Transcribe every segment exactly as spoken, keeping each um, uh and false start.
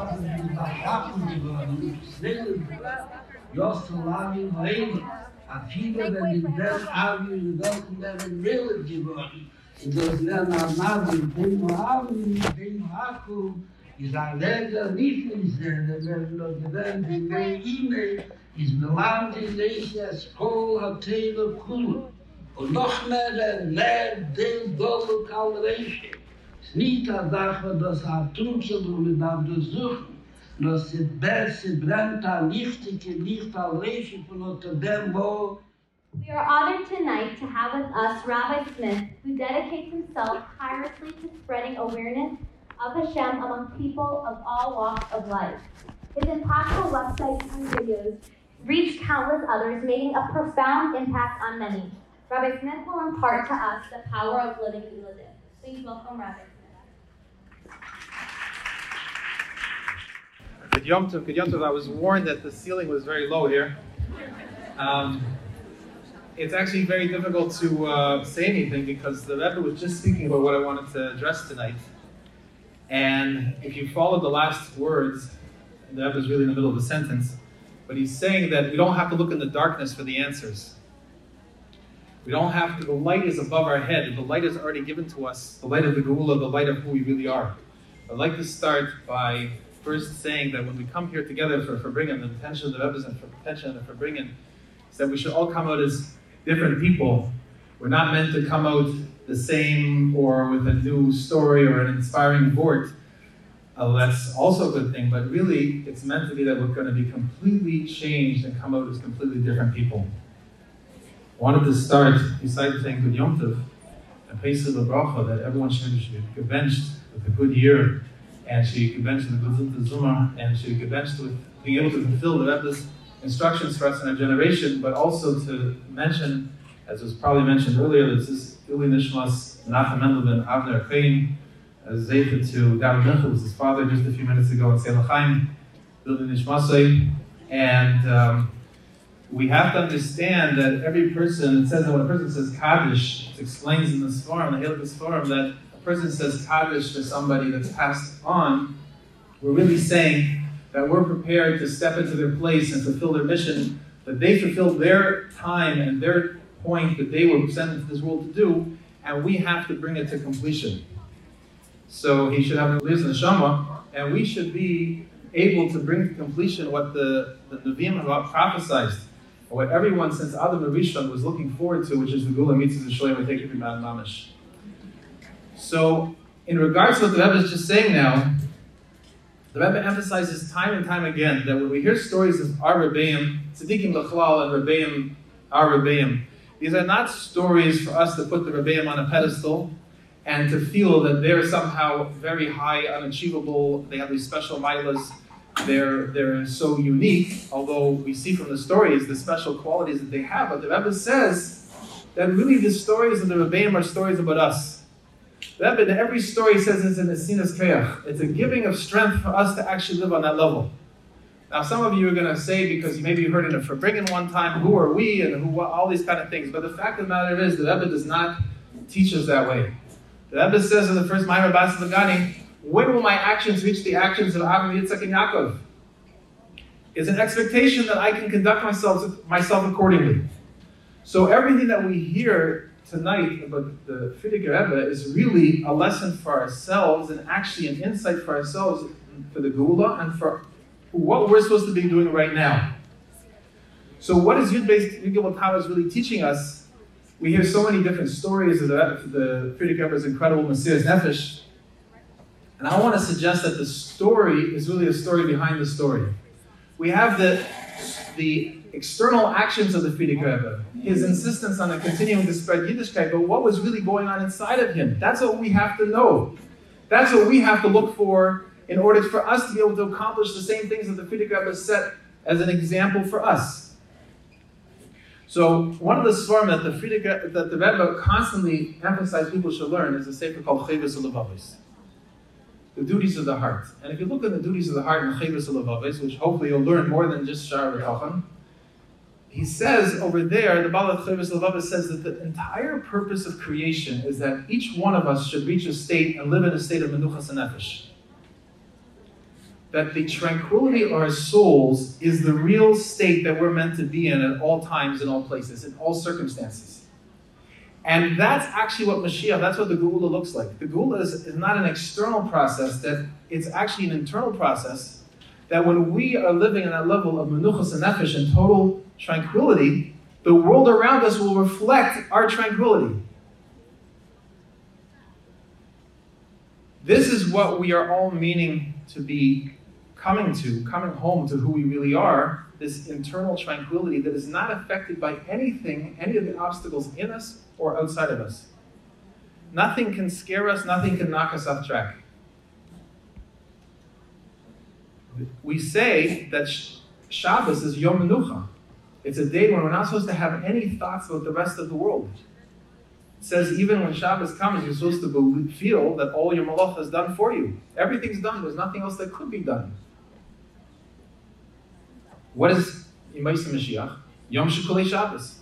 Is nicht als Sache, dass er dunkel und mit anderen suchen, nur sie besser brennt an lichtige Licht an Reichen von unter dem Bau. We are honored tonight to have with us Rabbi Smith, who dedicates himself tirelessly to spreading awareness of Hashem among people of all walks of life. His impactful websites and videos reach countless others, making a profound impact on many. Rabbi Smith will impart to us the power of living religion. Please welcome Rabbi. Good Yom Tov, Good Yom Tov. I was warned that the ceiling was very low here. Um, it's actually very difficult to uh, say anything because the Rebbe was just speaking about what I wanted to address tonight. And if you follow the last words, the Rebbe is really in the middle of a sentence, but he's saying that we don't have to look in the darkness for the answers. We don't have to, the light is above our head. The light is already given to us, the light of the Geula, the light of who we really are. I'd like to start by first saying that when we come here together for Farbringen, the intention of the Rebbe's and for intention of the Farbringen is that we should all come out as different people. We're not meant to come out the same or with a new story or an inspiring vort. Uh, that's also a good thing, but really it's meant to be that we're going to be completely changed and come out as completely different people. I wanted to start, besides saying Good Yom Tov, and Pesach L'Bracha, that everyone should be gebenched with a good year, and should be gebenched with the Good Zuma, and should be gebenched with being able to fulfill the Rebbe's instructions for us in our generation, but also to mention, as was probably mentioned earlier, that this Uli Nishmas, Menachem Mendelben, Avner Chaim, Zayta to David Michel, was his father just a few minutes ago in Selachaim, Uli Nishmasai, and um, we have to understand that every person, it says that when a person says Kaddish, it explains in this forum, in the Hilchos forum, that a person says Kaddish to somebody that's passed on, we're really saying that we're prepared to step into their place and fulfill their mission, that they fulfill their time and their point that they were sent into this world to do, and we have to bring it to completion. So he should have his neshama, and we should be able to bring to completion what the, the Nevi'im have prophesied. What everyone since Adam and Rishon was looking forward to, which is the Gula Mitzvah Shalom and Take It from Adam Mamish. So, in regards to what the Rebbe is just saying now, the Rebbe emphasizes time and time again that when we hear stories of our Rebbeim, Tzadikim L'Chalal and Rebbeim, our Rebbeim, these are not stories for us to put the Rebbeim on a pedestal and to feel that they're somehow very high, unachievable, they have these special milas. They're, they're so unique, although we see from the stories the special qualities that they have. But the Rebbe says that really the stories of the Rebbeim are stories about us. The Rebbe in every story says it's an esinas keach. It's a giving of strength for us to actually live on that level. Now some of you are going to say, because maybe you heard it in a Farbringen one time, who are we and who, all these kind of things. But the fact of the matter is the Rebbe does not teach us that way. The Rebbe says in the first Ma'amar Bas Lagani, when will my actions reach the actions of Avraham, Yitzchak, and Yaakov? It's an expectation that I can conduct myself, myself accordingly. So everything that we hear tonight about the Friedrich Rebbe is really a lesson for ourselves and actually an insight for ourselves, for the Geula, and for what we're supposed to be doing right now. So what is Yud Beis Tammuz really teaching us? We hear so many different stories of the, the Friedrich Rebbe's incredible Mesiras Nefesh. And I want to suggest that the story is really a story behind the story. We have the, the external actions of the Friedrich Rebbe, his insistence on continuing to spread Yiddishkeit, but what was really going on inside of him? That's what we have to know. That's what we have to look for in order for us to be able to accomplish the same things that the Friedrich Rebbe set as an example for us. So one of the svarim that the Friedrich, that the Rebbe constantly emphasized people should learn is a sefer called Chivus Lubavitch. The duties of the heart. And if you look at the duties of the heart in Chivus Lubavitch, which hopefully you'll learn more than just Sha'ar B'Chacham, he says over there, the Baal of Chivus Lubavitch says that the entire purpose of creation is that each one of us should reach a state and live in a state of Menuchas HaNefesh. that the tranquility of our souls is the real state that we're meant to be in at all times, in all places, in all circumstances. And that's actually what Mashiach, that's what the Geula looks like. The Geula is, is not an external process, that it's actually an internal process, that when we are living in that level of menuchas and nefesh and total tranquility, the world around us will reflect our tranquility. This is what we are all meaning to be coming to, coming home to who we really are, this internal tranquility that is not affected by anything, any of the obstacles in us or outside of us. Nothing can scare us, nothing can knock us off track. We say that Shabbos is Yom Menucha. It's a day when we're not supposed to have any thoughts about the rest of the world. It says even when Shabbos comes, you're supposed to feel that all your malach is done for you. Everything's done. There's nothing else that could be done. What is Yemais HaMashiach? Yom Shekolei Shabbos.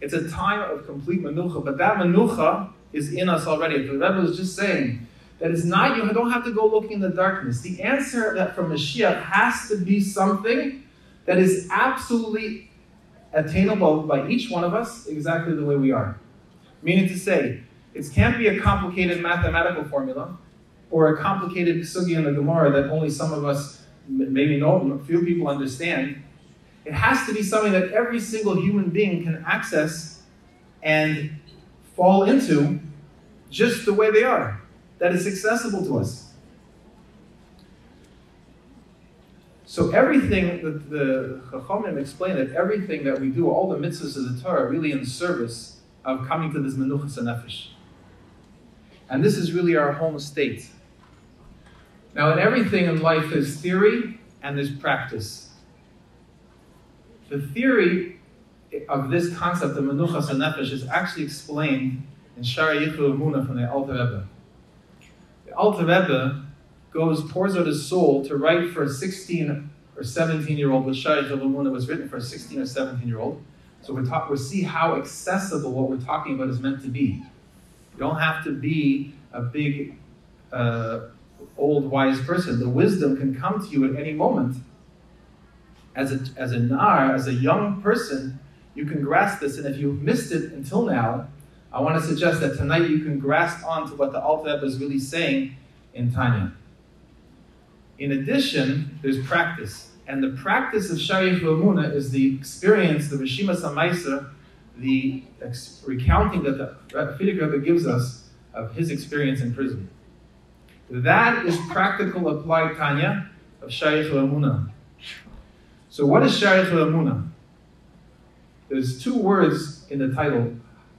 It's a time of complete menucha, but that menucha is in us already. The Rebbe was just saying that it's not, you don't have to go looking in the darkness. The answer that from Mashiach has to be something that is absolutely attainable by each one of us exactly the way we are. Meaning to say, it can't be a complicated mathematical formula or a complicated sugya in the Gemara that only some of us, maybe no, few people understand. It has to be something that every single human being can access and fall into just the way they are, that is accessible to us. So everything that the Chachamim explained, that everything that we do, all the mitzvahs of the Torah, really in service of coming to this menuchas nefesh. And this is really our home state. Now, in everything in life, there's theory and there's practice. The theory of this concept of menuchas nefesh is actually explained in Shari Yichud Emunah from the Alter Rebbe. The Alter Rebbe goes, pours out his soul to write for a sixteen or seventeen year old, which Shari Yichud Emunah was written for a sixteen or seventeen year old. So we we'll see how accessible what we're talking about is meant to be. You don't have to be a big, uh, old, wise person. The wisdom can come to you at any moment. As a, as a nar, as a young person, you can grasp this. And if you've missed it until now, I want to suggest that tonight you can grasp on to what the Alter Rebbe is really saying in Tanya. In addition, there's practice. And the practice of Shari Yichud Emunah is the experience, the Rishimas HaMaisa, the recounting that the Fidik Rebbe gives us of his experience in prison. That is practical applied Tanya of Shari Yichud Emunah. So what is Shari Yichud Emunah? There's two words in the title,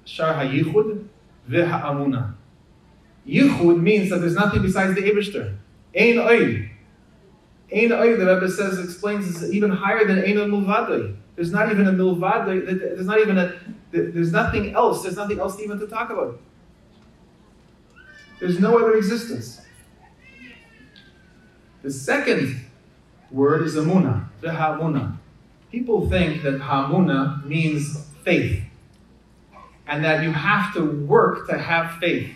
Shar HaYichud v'Ha'amunah. Yichud means that there's nothing besides the Eibishter. Ein Oid. Ein Oy, the Rebbe says, explains, is even higher than Ein Milvadei. There's not even a Milvadei. There's not even a. There's nothing else. There's nothing else even to talk about. There's no other existence. The second word is Emunah, the Ha'amunah. People think that Ha'amunah means faith, and that you have to work to have faith.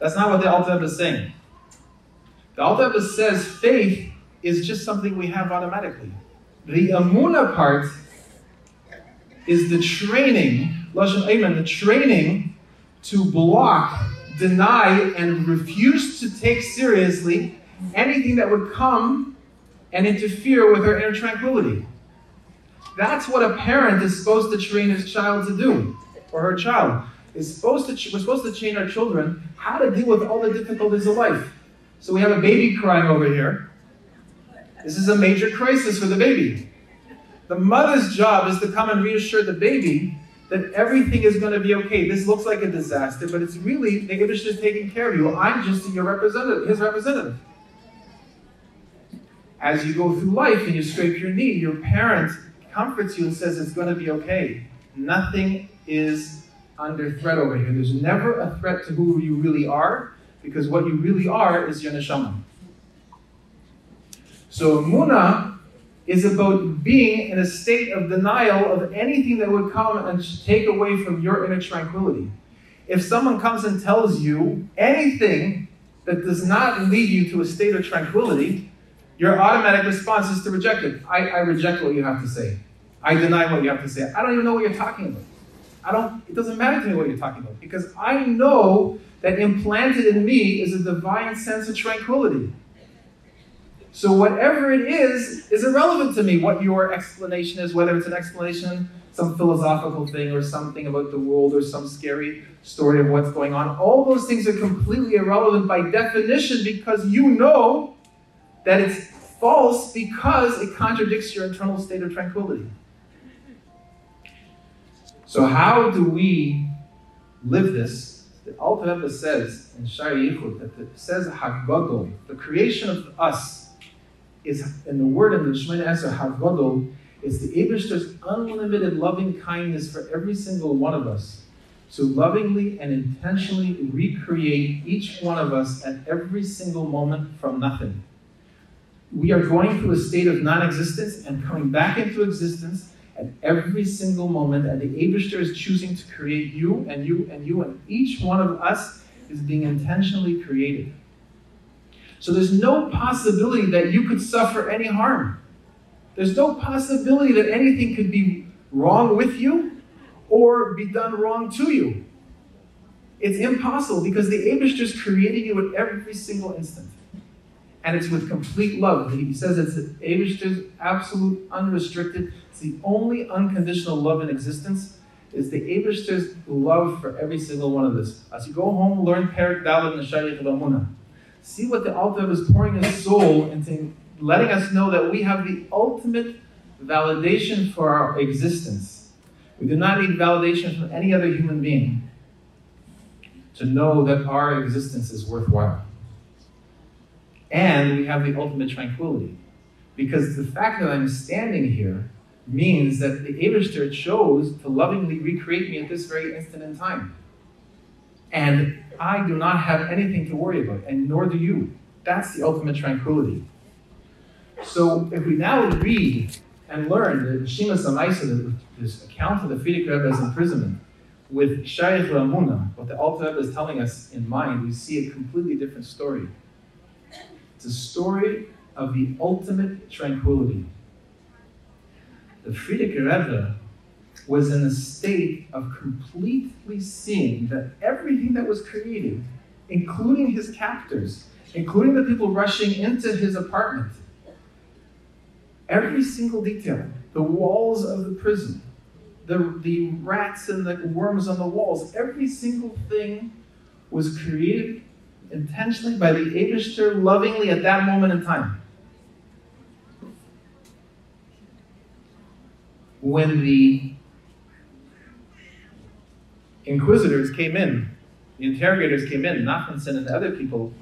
That's not what the Alter Rebbe is saying. The Alter Rebbe says faith is just something we have automatically. The Emunah part is the training, Lashon Amen, the training to block, deny, and refuse to take seriously anything that would come and interfere with our inner tranquility. That's what a parent is supposed to train his child to do, or her child. Is supposed to, we're supposed to train our children how to deal with all the difficulties of life. So we have a baby crying over here. This is a major crisis for the baby. The mother's job is to come and reassure the baby that everything is going to be okay. This looks like a disaster, but it's really, the Eibishter is taking care of you. I'm just your representative, his representative. As you go through life and you scrape your knee, your parent comforts you and says it's going to be okay. Nothing is under threat over here. There's never a threat to who you really are, because what you really are is your neshama. So Emunah is about being in a state of denial of anything that would come and take away from your inner tranquility. If someone comes and tells you anything that does not lead you to a state of tranquility, your automatic response is to reject it. I, I reject what you have to say. I deny what you have to say. I don't even know what you're talking about. I don't, it doesn't matter to me what you're talking about, because I know that implanted in me is a divine sense of tranquility. So whatever it is, is irrelevant to me, what your explanation is, whether it's an explanation, some philosophical thing or something about the world or some scary story of what's going on. All those things are completely irrelevant by definition, because you know that it's false because it contradicts your internal state of tranquility. So how do we live this? The Alter Rebbe says in Shari Yichud that it says Hagodol, the creation of us, is in the word in the Shemini Esrei, Hagodol, is the Eibishter's unlimited loving kindness for every single one of us to lovingly and intentionally recreate each one of us at every single moment from nothing. We are going through a state of non-existence and coming back into existence at every single moment, and the Eibishter is choosing to create you and you and you, and each one of us is being intentionally created. So there's no possibility that you could suffer any harm. There's no possibility that anything could be wrong with you or be done wrong to you. It's impossible, because the Eibishter is creating you at every single instant. And it's with complete love. He says it's the Eibishter's absolute, unrestricted, it's the only unconditional love in existence. Is the Eibishter's love for every single one of us. As you go home, learn Perek Daled and Neshei Chabad. See what the Alter Rebbe is pouring his soul into, letting us know that we have the ultimate validation for our existence. We do not need validation from any other human being to know that our existence is worthwhile. And we have the ultimate tranquility, because the fact that I'm standing here means that the Eibishter chose to lovingly recreate me at this very instant in time. And I do not have anything to worry about, and nor do you. That's the ultimate tranquility. So if we now read and learn the Shima Samaisa, this account of the Friedrich Rebbe's imprisonment, with Shaykh Ramuna, what the Alter Rebbe is telling us in mind, we see a completely different story. It's a story of the ultimate tranquility. The Friedrich Rebbe was in a state of completely seeing that everything that was created, including his captors, including the people rushing into his apartment, every single detail, the walls of the prison, the, the rats and the worms on the walls, every single thing was created intentionally by the Eibishter lovingly at that moment in time. When the inquisitors came in, the interrogators came in, Nachmanson and the other people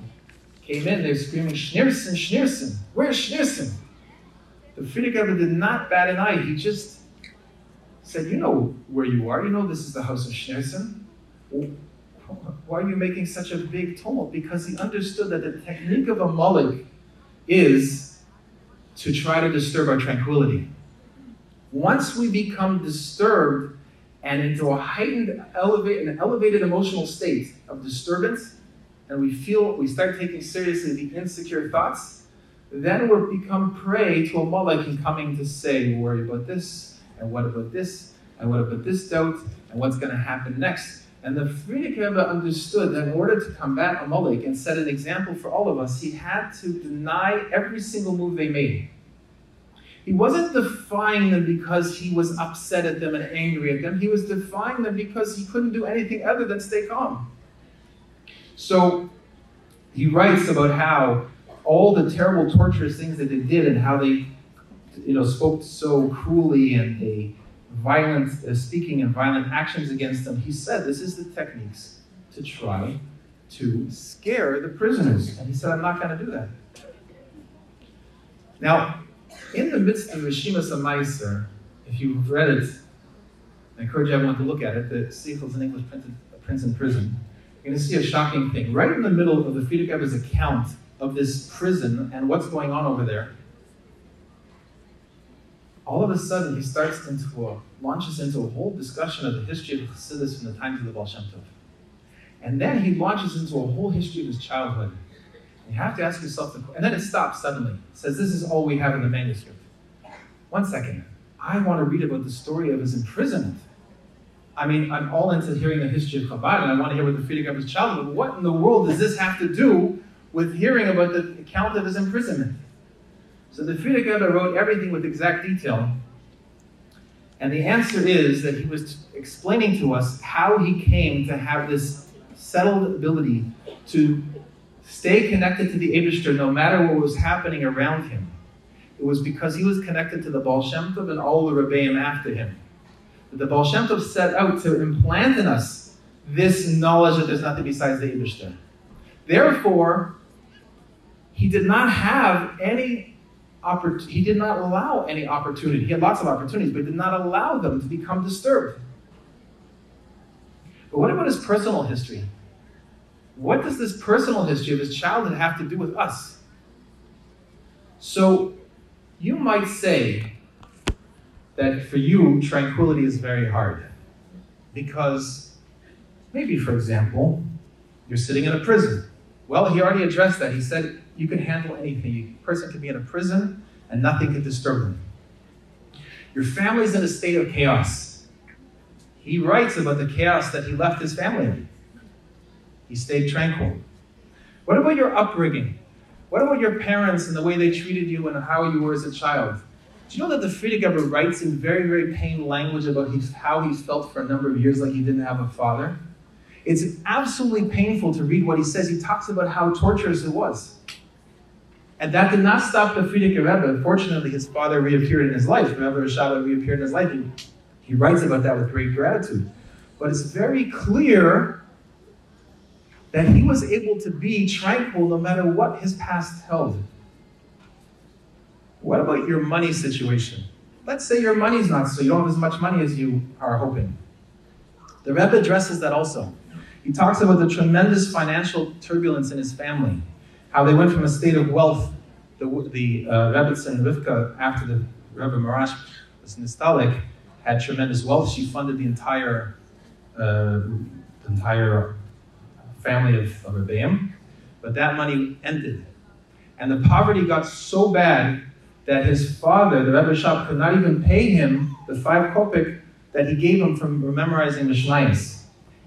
came in, they were screaming, "Schneerson, Schneerson, where's Schneerson?" The Friedrich Rebbe did not bat an eye, he just said, "You know where you are, you know this is the house of Schneerson. Why are you making such a big tumult?" Because he understood that the technique of a mullig is to try to disturb our tranquility. Once we become disturbed, and into a heightened, elevate, an elevated emotional state of disturbance, and we feel, we start taking seriously the insecure thoughts, then we become prey to a malach coming to say, worry about this, and what about this, and what about this doubt, and what's going to happen next. And the Friedrich Rebbe understood that in order to combat a malach and set an example for all of us, he had to deny every single move they made. He wasn't defying them because he was upset at them and angry at them. He was defying them because he couldn't do anything other than stay calm. So he writes about how all the terrible, torturous things that they did and how they, you know, spoke so cruelly and the violent uh, speaking and violent actions against them. He said, this is the techniques to try to scare the prisoners. And he said, I'm not going to do that. Now, in the midst of the Shima Samaiser, if you've read it, I encourage everyone to look at it, the Seichels in English, Prince in Prison, you're going to see a shocking thing. Right in the middle of the Friedrich Rebbe's account of this prison and what's going on over there, all of a sudden he starts into a, launches into a whole discussion of the history of Chassidus from the times of the Baal Shem Tov. And then he launches into a whole history of his childhood. You have to ask yourself the question. And then it stops suddenly. It says, this is all we have in the manuscript. One second. I want to read about the story of his imprisonment. I mean, I'm all into hearing the history of Chabad, and I want to hear what the feeding of his childhood. What in the world does this have to do with hearing about the account of his imprisonment? So the Friedrich Rebbe wrote everything with exact detail. And the answer is that he was explaining to us how he came to have this settled ability to stay connected to the Eibishter no matter what was happening around him. It was because he was connected to the Baal Shem Tov and all the Rebbeim after him. The Baal Shem Tov set out to implant in us this knowledge that there's nothing besides the Eibishter. Therefore, he did not have any opportunity, he did not allow any opportunity. He had lots of opportunities, but did not allow them to become disturbed. But what about his personal history? What does this personal history of his childhood have to do with us? So, you might say that for you, tranquility is very hard. Because maybe, for example, you're sitting in a prison. Well, he already addressed that. He said you can handle anything. A person can be in a prison and nothing can disturb them. Your family's in a state of chaos. He writes about the chaos that he left his family in. He stayed tranquil. What about your upbringing? What about your parents and the way they treated you and how you were as a child? Do you know that the Friedrich Rebbe writes in very, very pained language about his, how he felt for a number of years like he didn't have a father? It's absolutely painful to read what he says. He talks about how torturous it was. And that did not stop the Friedrich Rebbe. Fortunately, his father reappeared in his life. Remember, Rebbe Shabbat reappeared in his life. He, he writes about that with great gratitude. But it's very clear that he was able to be tranquil no matter what his past held. What about your money situation? Let's say your money's not so, you don't have as much money as you are hoping. The Rebbe addresses that also. He talks about the tremendous financial turbulence in his family, how they went from a state of wealth, the, the uh, Rebbe's and Rivka, after the Rebbe Marash was Nistalik, had tremendous wealth. She funded the entire, uh, entire family of, of Rebbeim, but that money ended. And the poverty got so bad that his father, the Rebbe Shab, could not even pay him the five kopek that he gave him from memorizing Mishnayos.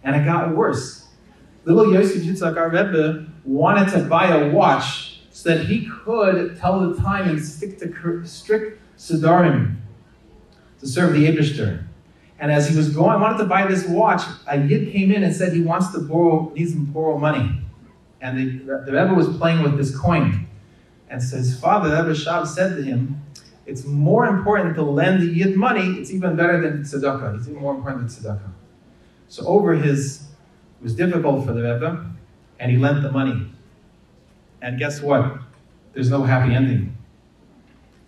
And it got worse. Little Yosef Yitzchak, our Rebbe, wanted to buy a watch so that he could tell the time and stick to strict Sidarim to serve the Eibishter. And as he was going, wanted to buy this watch, a Yid came in and said he wants to borrow, needs to borrow money. And the, the Rebbe was playing with this coin. And so his father, Rebbe Shab, said to him, it's more important to lend the Yid money, it's even better than tzedakah. It's even more important than tzedakah. So over his, it was difficult for the Rebbe, and he lent the money. And guess what? There's no happy ending.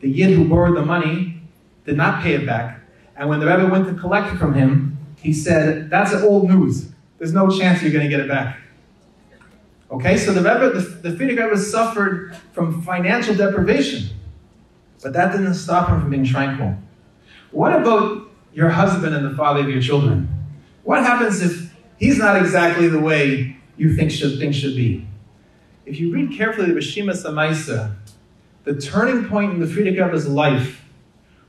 The Yid who borrowed the money did not pay it back. And when the Rebbe went to collect from him, he said, that's old news. There's no chance you're going to get it back. Okay, so the Rebbe, the, the Friedrich Rebbe suffered from financial deprivation. But that didn't stop him from being tranquil. What about your husband and the father of your children? What happens if he's not exactly the way you think should, things should be? If you read carefully the Rishima Samaisa, the turning point in the Friedrich Rebbe's life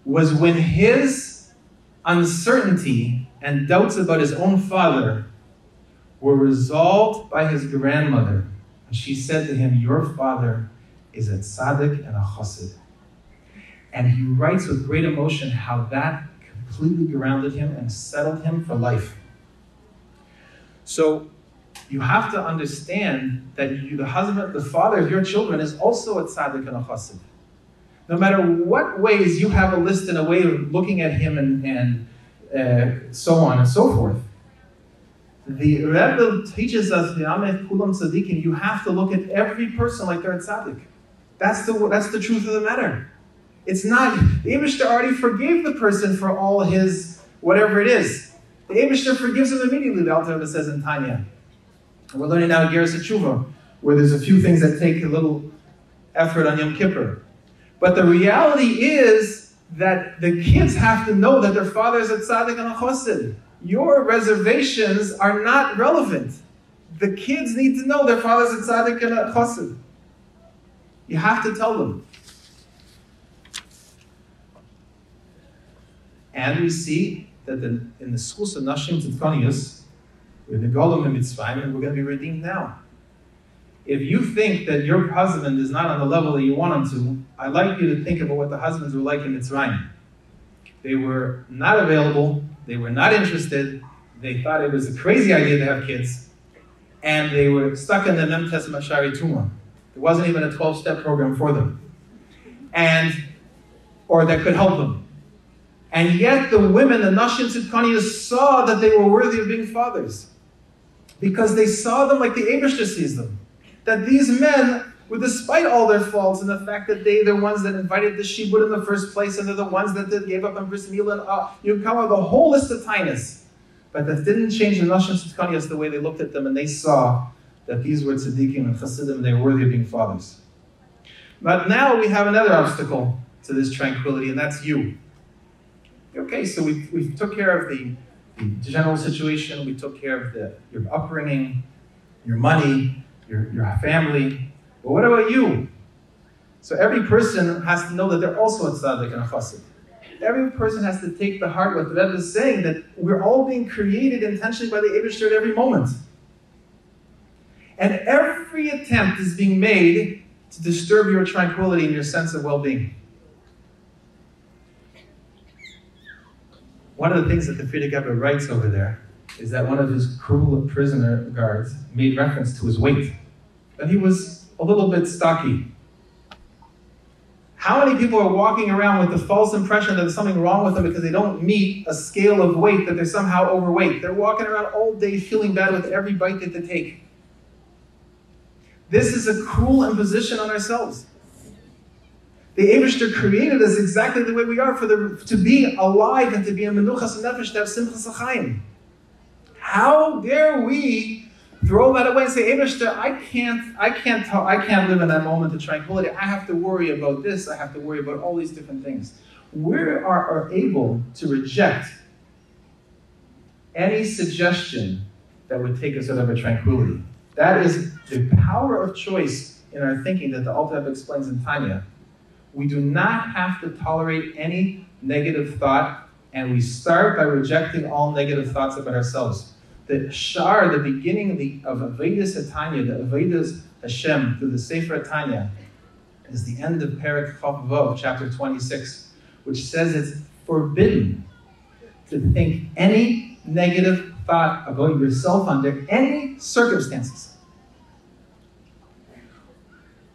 was when his uncertainty and doubts about his own father were resolved by his grandmother. And she said to him, your father is a tzaddik and a chassid. And he writes with great emotion how that completely grounded him and settled him for life. So you have to understand that you, the husband, the father of your children is also a tzaddik and a chassid. No matter what ways you have a list and a way of looking at him and, and uh, so on and so forth, the Rebbe teaches us, you have to look at every person like they're a tzaddik. That's the, that's the truth of the matter. It's not, the Eibishter already forgave the person for all his, whatever it is. The Eibishter forgives him immediately, the Alter Rebbe says in Tanya. And we're learning now Geras Tshuva, where there's a few things that take a little effort on Yom Kippur. But the reality is that the kids have to know that their father is a tzaddik and a chassid. Your reservations are not relevant. The kids need to know their father's a tzaddik and a chassid. You have to tell them. And we see that the, in the schools of Nashim Tzidkonius, with the Golem and Mitzvahim, and we're going to be redeemed now. If you think that your husband is not on the level that you want him to, I'd like you to think about what the husbands were like in Mitzrayim. They were not available, they were not interested, they thought it was a crazy idea to have kids, and they were stuck in the Memtes Mashari Tumah. There wasn't even a twelve-step program for them, and or that could help them. And yet the women, the Nashim Tzidkonius, saw that they were worthy of being fathers, because they saw them like the Eibishter sees them. That these men were, despite all their faults and the fact that they, they're the ones that invited the shibud in the first place, and they're the ones that did, gave up on bris milah and uh, you come out the whole list of tainas, but that didn't change the Nashim Tzidkonius the way they looked at them, and they saw that these were tzaddikim and chassidim, and they were worthy of being fathers. But now we have another obstacle to this tranquility, and that's you. Okay, so we, we took care of the, the general situation, we took care of the, your upbringing, your money, your, your family, but what about you? So every person has to know that they're also a tzaddik and a chassid. Every person has to take to heart what the Rebbe is saying, that we're all being created intentionally by the Eibishter at every moment. And every attempt is being made to disturb your tranquility and your sense of well-being. One of the things that the Friedrich Rebbe writes over there is that one of his cruel prisoner guards made reference to his weight, that he was a little bit stocky. How many people are walking around with the false impression that there's something wrong with them because they don't meet a scale of weight, that they're somehow overweight? They're walking around all day feeling bad with every bite that they take. This is a cruel imposition on ourselves. The Eibishter created us exactly the way we are, for the, to be alive and to be in menuchas nefesh, to have simchas chaim. How dare we throw that away and say, Eibishter, I can't, I can't, tell, I can't live in that moment of tranquility. I have to worry about this. I have to worry about all these different things. We are, are able to reject any suggestion that would take us out of our tranquility. That is the power of choice in our thinking that the Alter Rebbe explains in Tanya. We do not have to tolerate any negative thought, and we start by rejecting all negative thoughts about ourselves. The shar, the beginning of, the, of Avedas Tanya, the Avedas Hashem through the Sefer Tanya, is the end of Perek Chav Vav, chapter twenty-six, which says it's forbidden to think any negative thought about yourself under any circumstances.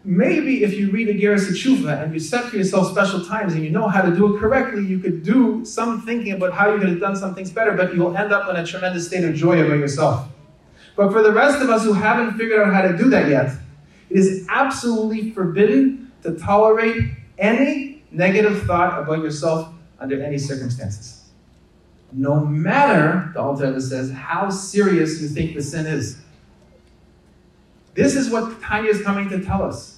Maybe if you read a Geras Tshuva and you set for yourself special times and you know how to do it correctly, you could do some thinking about how you could have done some things better, but you'll end up in a tremendous state of joy about yourself. But for the rest of us who haven't figured out how to do that yet, it is absolutely forbidden to tolerate any negative thought about yourself under any circumstances. No matter, the Alter Rebbe says, how serious you think the sin is. This is what Tanya is coming to tell us.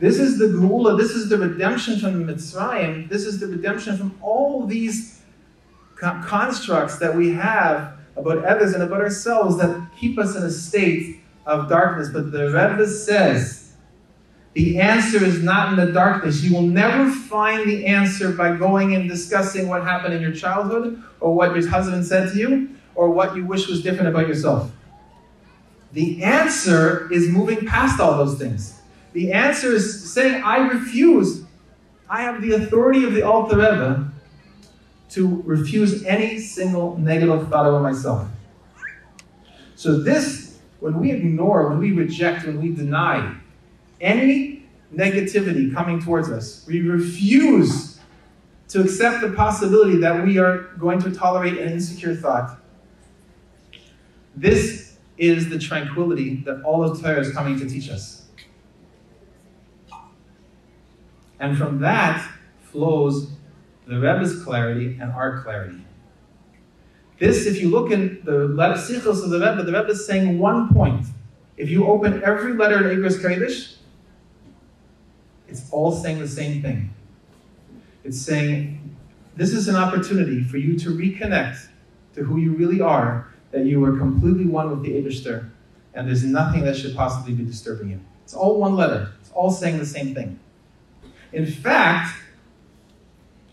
This is the Geula, this is the redemption from Mitzrayim, this is the redemption from all these co constructs that we have about others and about ourselves that keep us in a state of darkness. But the Rebbe says, the answer is not in the darkness. You will never find the answer by going and discussing what happened in your childhood, or what your husband said to you, or what you wish was different about yourself. The answer is moving past all those things. The answer is saying, I refuse. I have the authority of the Alter Rebbe to refuse any single negative thought about myself. So this, when we ignore, when we reject, when we deny any negativity coming towards us, we refuse to accept the possibility that we are going to tolerate an insecure thought. This is the tranquility that all of Torah is coming to teach us. And from that flows the Rebbe's clarity and our clarity. This, if you look in the Sichos of the Rebbe, the Rebbe is saying one point. If you open every letter in Igros Kodesh, it's all saying the same thing. It's saying, this is an opportunity for you to reconnect to who you really are, that you are completely one with the Eibishter, and there's nothing that should possibly be disturbing you. It's all one letter. It's It's all saying the same thing. In fact,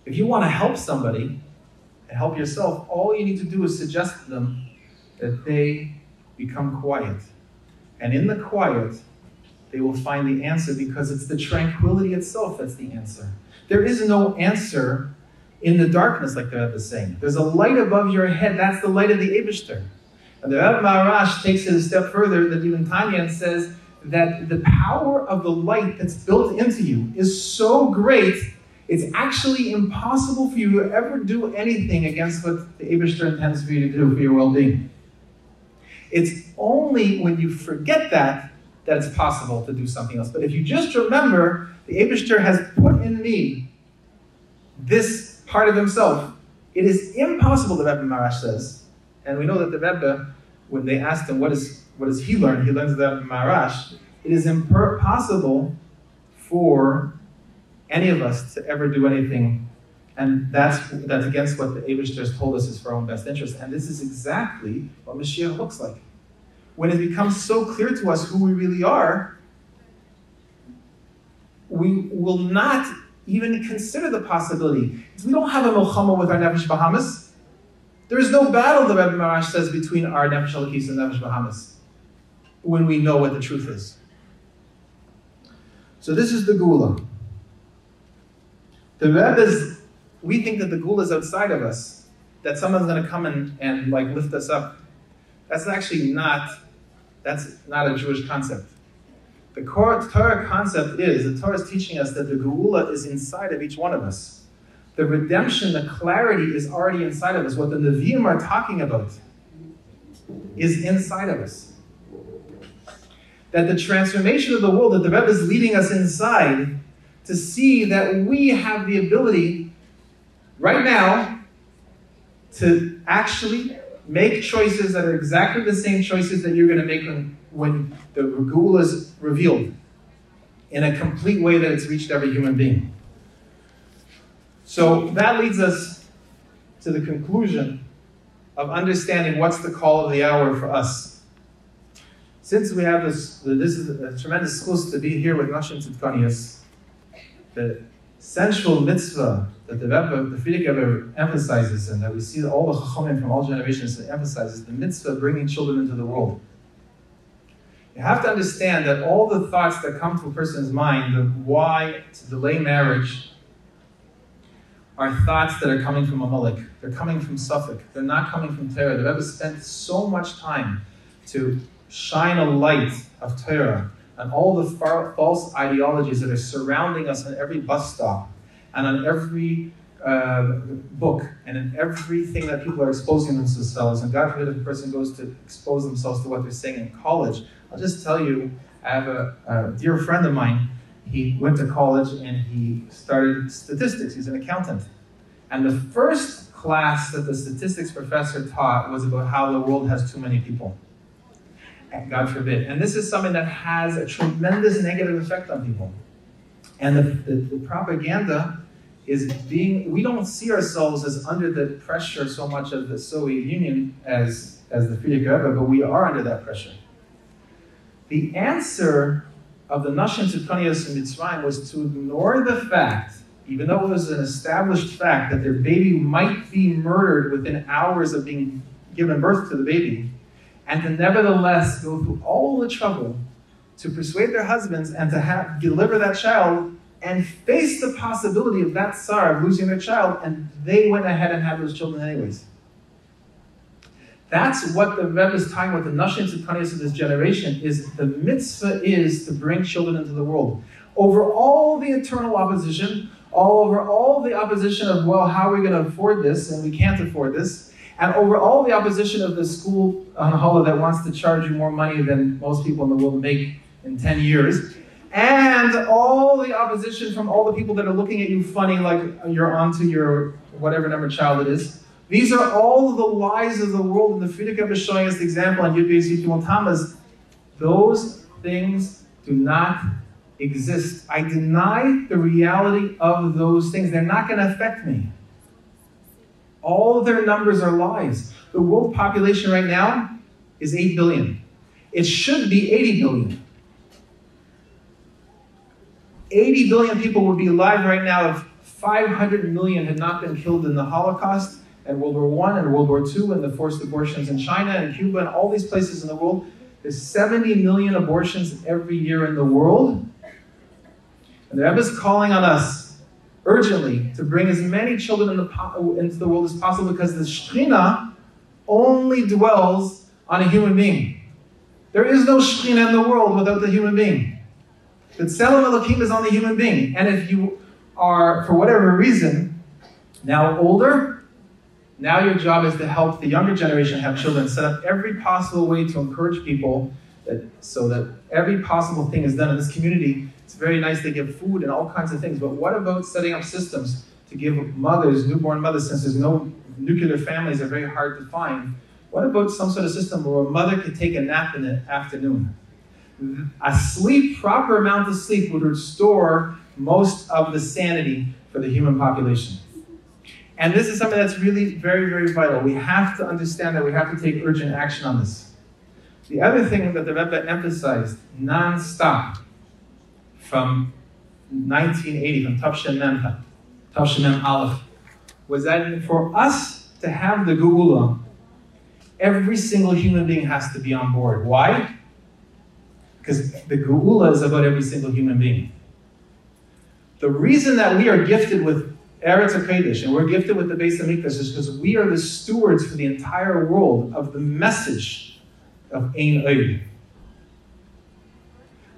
if you want to help somebody and help yourself, all you need to do is suggest to them that they become quiet. And in the quiet, they will find the answer, because it's the tranquility itself that's the answer. There is no answer in the darkness, like the Rebbe is saying. There's a light above your head. That's the light of the Eibishter. And the Rebbe Maharash takes it a step further than even Tanya and says that the power of the light that's built into you is so great, it's actually impossible for you to ever do anything against what the Eibishter intends for you to do for your well-being. It's only when you forget that that it's possible to do something else. But if you just remember, the Eibishter has put in me this part of himself, it is impossible, the Rebbe Maharash says. And we know that the Rebbe, when they asked him what is what does he learn, he learns the Rebbe Maharash. It is impossible for any of us to ever do anything, and that's that's against what the Eibishter has told us is for our own best interest. And this is exactly what Mashiach looks like. When it becomes so clear to us who we really are, we will not even consider the possibility. We don't have a milchama with our Nefesh Bahamas. There is no battle, the Rebbe Maharash says, between our Nefesh Elokis and Nefesh Bahamas, when we know what the truth is. So this is the Gula. The Rebbe's, we think that the Gula is outside of us, that someone's going to come and, and like lift us up. That's actually not, that's not a Jewish concept. The Torah concept is, the Torah is teaching us that the Geula is inside of each one of us. The redemption, the clarity is already inside of us. What the Nevi'im are talking about is inside of us. That the transformation of the world, that the Rebbe is leading us inside to see that we have the ability right now to actually make choices that are exactly the same choices that you're going to make when, when the Geula is revealed in a complete way that it's reached every human being. So that leads us to the conclusion of understanding what's the call of the hour for us. Since we have this, this is a tremendous schus to be here with Nashim Tzidkanias, the central mitzvah that the Rebbe, the Friedrich Rebbe emphasizes, and that we see all the Chachamim from all generations emphasizes, the mitzvah of bringing children into the world. You have to understand that all the thoughts that come to a person's mind of why to delay marriage are thoughts that are coming from Amalek. They're coming from Suffolk. They're not coming from Torah. The Rebbe spent so much time to shine a light of Torah on all the far, false ideologies that are surrounding us on every bus stop, and on every uh, book, and in everything that people are exposing themselves. And God forbid if a person goes to expose themselves to what they're saying in college. I'll just tell you, I have a, a dear friend of mine. He went to college and he started statistics. He's an accountant. And the first class that the statistics professor taught was about how the world has too many people. And God forbid. And this is something that has a tremendous negative effect on people. And the, the, the propaganda is being, we don't see ourselves as under the pressure so much of the Soviet Union as, as the Friedrich Rebbe, but we are under that pressure. The answer of the Nashim Tzidkanias in Mitzrayim was to ignore the fact, even though it was an established fact, that their baby might be murdered within hours of being given birth to the baby, and to nevertheless go through all the trouble to persuade their husbands and to have, deliver that child and face the possibility of that sorrow of losing their child, and they went ahead and had those children anyways. That's what the Rebbe is talking about, the Nashim Tzidkanias of this generation, is the mitzvah is to bring children into the world. Over all the eternal opposition, all over all the opposition of, well, how are we going to afford this, and we can't afford this, and over all the opposition of the school on holiday that wants to charge you more money than most people in the world make in ten years, and all the opposition from all the people that are looking at you funny like you're onto your whatever number child it is. These are all the lies of the world, and the Friedrich Rebbe is showing us the example on Yud Beis Tammuz. Those things do not exist. I deny the reality of those things. They're not going to affect me. All their numbers are lies. The world population right now is eight billion. It should be eighty billion. eighty billion people would be alive right now if five hundred million had not been killed in the Holocaust and World War One and World War Two and the forced abortions in China and Cuba and all these places in the world. There's seventy million abortions every year in the world. And the Rebbe is calling on us urgently to bring as many children in the, into the world as possible, because the Shekhinah only dwells on a human being. There is no Shekhinah in the world without the human being. The Tselem Elokim is on the human being. And if you are, for whatever reason, now older, now your job is to help the younger generation have children. Set up every possible way to encourage people that, so that every possible thing is done in this community. It's very nice they give food and all kinds of things, but what about setting up systems to give mothers, newborn mothers, since there's no nuclear families, are very hard to find. What about some sort of system where a mother could take a nap in the afternoon? A sleep, proper amount of sleep would restore most of the sanity for the human population. And this is something that's really very, very vital. We have to understand that we have to take urgent action on this. The other thing that the Rebbe emphasized non-stop from nineteen eighty, from Tav Shin Mem, Tav Shin Mem Aleph, was that for us to have the Geula, every single human being has to be on board. Why? Because the Geula is about every single human being. The reason that we are gifted with Eretz HaKodesh and we're gifted with the Beis Hamikdash is because we are the stewards for the entire world of the message of Ein Od.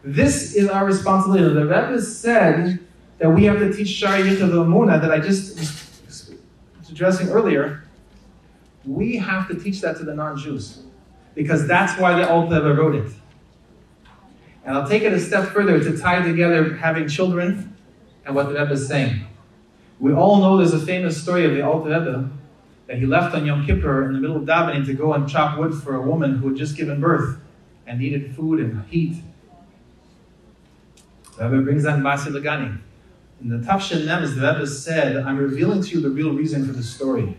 This is our responsibility. The Rebbe said that we have to teach Shari Yichud Emunah that I just was addressing earlier. We have to teach that to the non-Jews, because that's why the Alter Rebbe wrote it. And I'll take it a step further to tie together having children and what the Rebbe is saying. We all know there's a famous story of the Alter Rebbe that he left on Yom Kippur in the middle of davening to go and chop wood for a woman who had just given birth and needed food and heat. The Rebbe brings that in Basi Lagani. In the Tav Shin Mem, as the Rebbe said, I'm revealing to you the real reason for this story.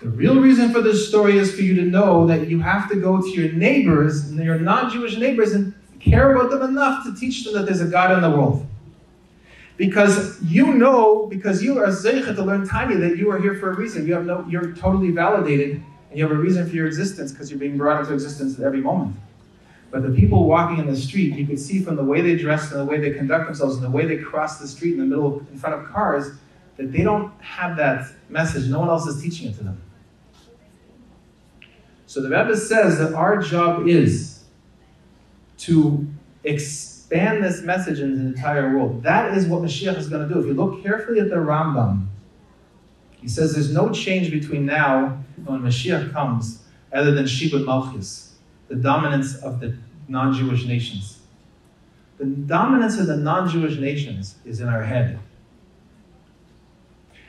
The real reason for this story is for you to know that you have to go to your neighbors, and your non-Jewish neighbors, and care about them enough to teach them that there's a God in the world. Because you know, because you are zeicha to learn Tanya, that you are here for a reason. You have no, you're totally validated, and you have a reason for your existence, because you're being brought into existence at every moment. But the people walking in the street, you could see from the way they dress and the way they conduct themselves and the way they cross the street in the middle, in front of cars, that they don't have that message. No one else is teaching it to them. So the Rebbe says that our job is to expand this message in the entire world. That is what Mashiach is going to do. If you look carefully at the Rambam, he says there's no change between now and when Mashiach comes other than Shibud Malchus, the dominance of the non-Jewish nations. The dominance of the non-Jewish nations is in our head.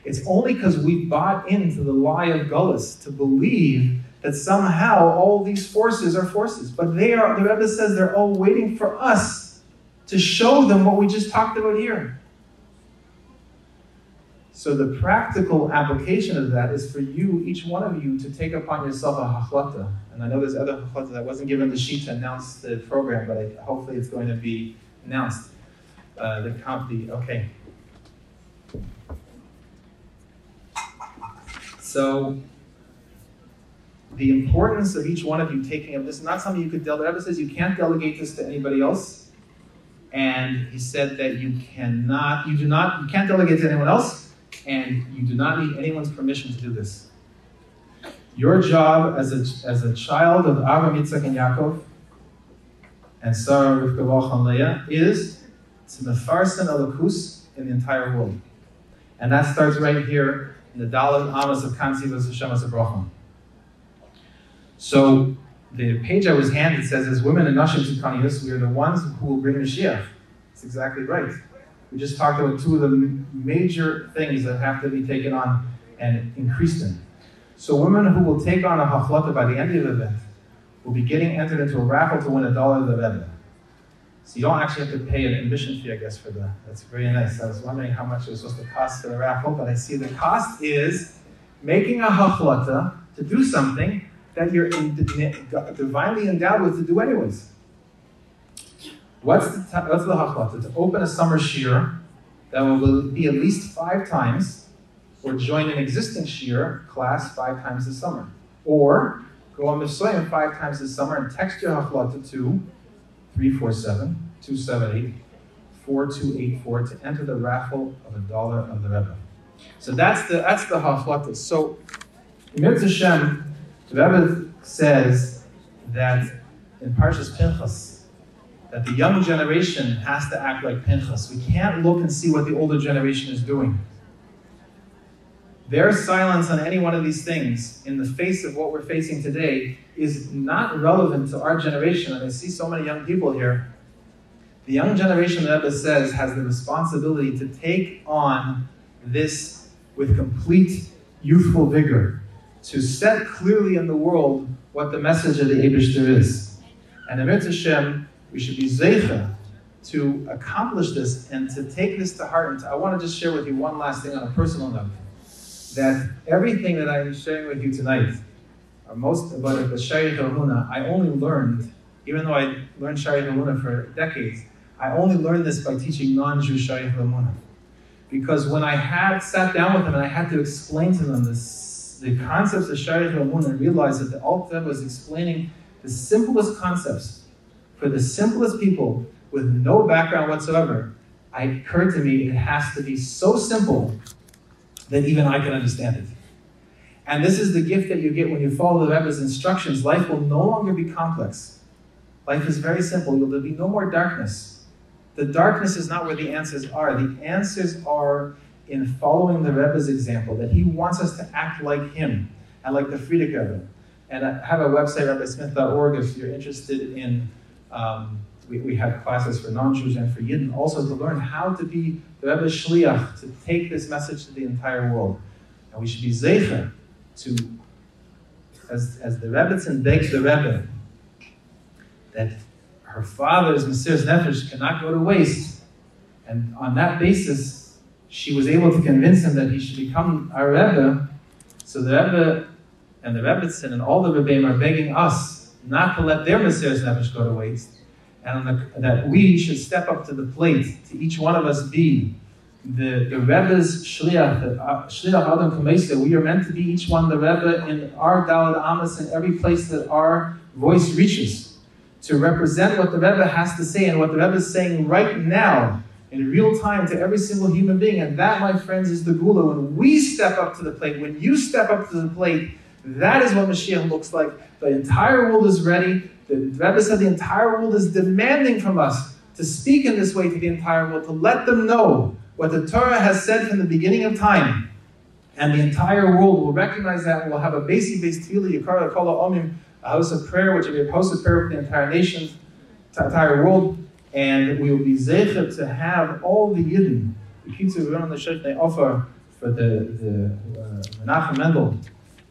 It's only because we bought into the lie of Gullus to believe that somehow all these forces are forces. But they are, the Rebbe says, they're all waiting for us to show them what we just talked about here. So the practical application of that is for you, each one of you, to take upon yourself a hachlata. And I know there's other hachlata that wasn't given the sheet to announce the program, but I, hopefully it's going to be announced. Uh, the copy, okay. So the importance of each one of you taking up this is not something you could delegate. The Rebbe says you can't delegate this to anybody else. And he said that you cannot, you do not, you can't delegate to anyone else. And you do not need anyone's permission to do this. Your job as a, as a child of Avraham, Yitzchak, and Yaakov, and Sarah, Rivka, Bilha, and Leah, is to mefarsen elokus in the entire world. And that starts right here in the Dalet Amos of Kan Tzivos Hashemas Abraham. So the page I was handed says, as women and Nashim Tzidkaniyos, we are the ones who will bring Mashiach. That's exactly right. We just talked about two of the major things that have to be taken on and increased in. So women who will take on a hachlata by the end of the event will be getting entered into a raffle to win a dollar of the event. So you don't actually have to pay an admission fee, I guess, for that. That's very nice. I was wondering how much it was supposed to cost for the raffle, but I see the cost is making a hachlata to do something that you're in, divinely endowed with to do anyways. What's the, what's the hachlata? To open a summer shear that will be at least five times, or join an existing shear class five times this summer. Or go on Mitzrayim five times this summer and text your hachlata to three four seven, two seven eight, four two eight four to enter the raffle of a dollar of the Rebbe. So that's the that's the hachlata. So Mirz Hashem, the Rebbe says that in Parshas Pinchas, that the young generation has to act like Pinchas. We can't look and see what the older generation is doing. Their silence on any one of these things, in the face of what we're facing today, is not relevant to our generation. And I see so many young people here. The young generation, the Rebbe says, has the responsibility to take on this with complete youthful vigor, to set clearly in the world what the message of the Eibishter is. And Emet Hashem, we should be zeicha to accomplish this and to take this to heart. And to, I want to just share with you one last thing on a personal note, that everything that I'm sharing with you tonight, or most about it, the Shari Hamuna, I only learned, even though I learned Shari Hamuna for decades, I only learned this by teaching non-Jew Shari Hamuna. Because when I had sat down with them and I had to explain to them this, the concepts of Shari Hamuna, and realized that the Alter Rebbe was explaining the simplest concepts for the simplest people with no background whatsoever, it occurred to me it has to be so simple that even I can understand it. And this is the gift that you get when you follow the Rebbe's instructions. Life will no longer be complex. Life is very simple. There will be no more darkness. The darkness is not where the answers are. The answers are in following the Rebbe's example, that he wants us to act like him and like the Friedrich Rebbe. And I have a website, Rebbe Smith dot org, if you're interested in, um, we, we have classes for non-Jews and for Yidden, also to learn how to be the Rebbe Shliach, to take this message to the entire world. And we should be zeicha to, as, as the Rebbetzin begs the Rebbe, that her father's Mesiras Nefesh cannot go to waste. And on that basis, she was able to convince him that he should become our Rebbe. So the Rebbe and the Rebbetzin and all the Rebbeim are begging us not to let their Mesiras Nefesh go to waste, and the, that we should step up to the plate, to each one of us be the, the Rebbe's Shliach, the uh, Shliach Adam Kamesa. We are meant to be each one the Rebbe in our Dalad Amas, in every place that our voice reaches, to represent what the Rebbe has to say and what the Rebbe is saying right now, in real time, to every single human being. And that, my friends, is the Gula. When we step up to the plate, when you step up to the plate, that is what Mashiach looks like. The entire world is ready. The Rebbe said the entire world is demanding from us to speak in this way to the entire world, to let them know what the Torah has said from the beginning of time. And the entire world will recognize that. We'll have a basic based tefillah, Yikara Kol HaOmim, a house of prayer, which will be a house of prayer for the entire nation, the entire world. And we will be zeicher to have all the Yidden, the Kitzur Ron, the Shechnei Offer, for the Menachem Mendel,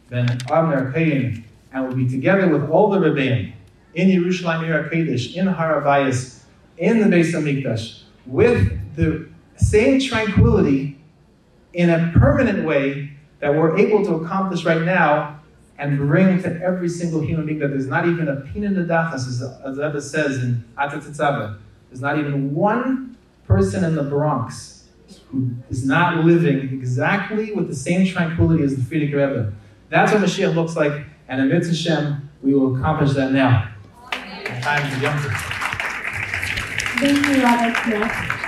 Ben Avner Kayin, and we'll be together with all the Rebbeim in Yerushalayim Yer HaKodesh, in Harabayas, in the Beis HaMikdash, with the same tranquility in a permanent way that we're able to accomplish right now and bring to every single human being, that there's not even a pin in the dachas, as the Rebbe says in Atat Tetzaveh. There's not even one person in the Bronx who is not living exactly with the same tranquility as the Friedrich Rebbe. That's what Mashiach looks like, and amidst Hashem, we will accomplish that now. Time to jump. Thank you, Rabbi Smith.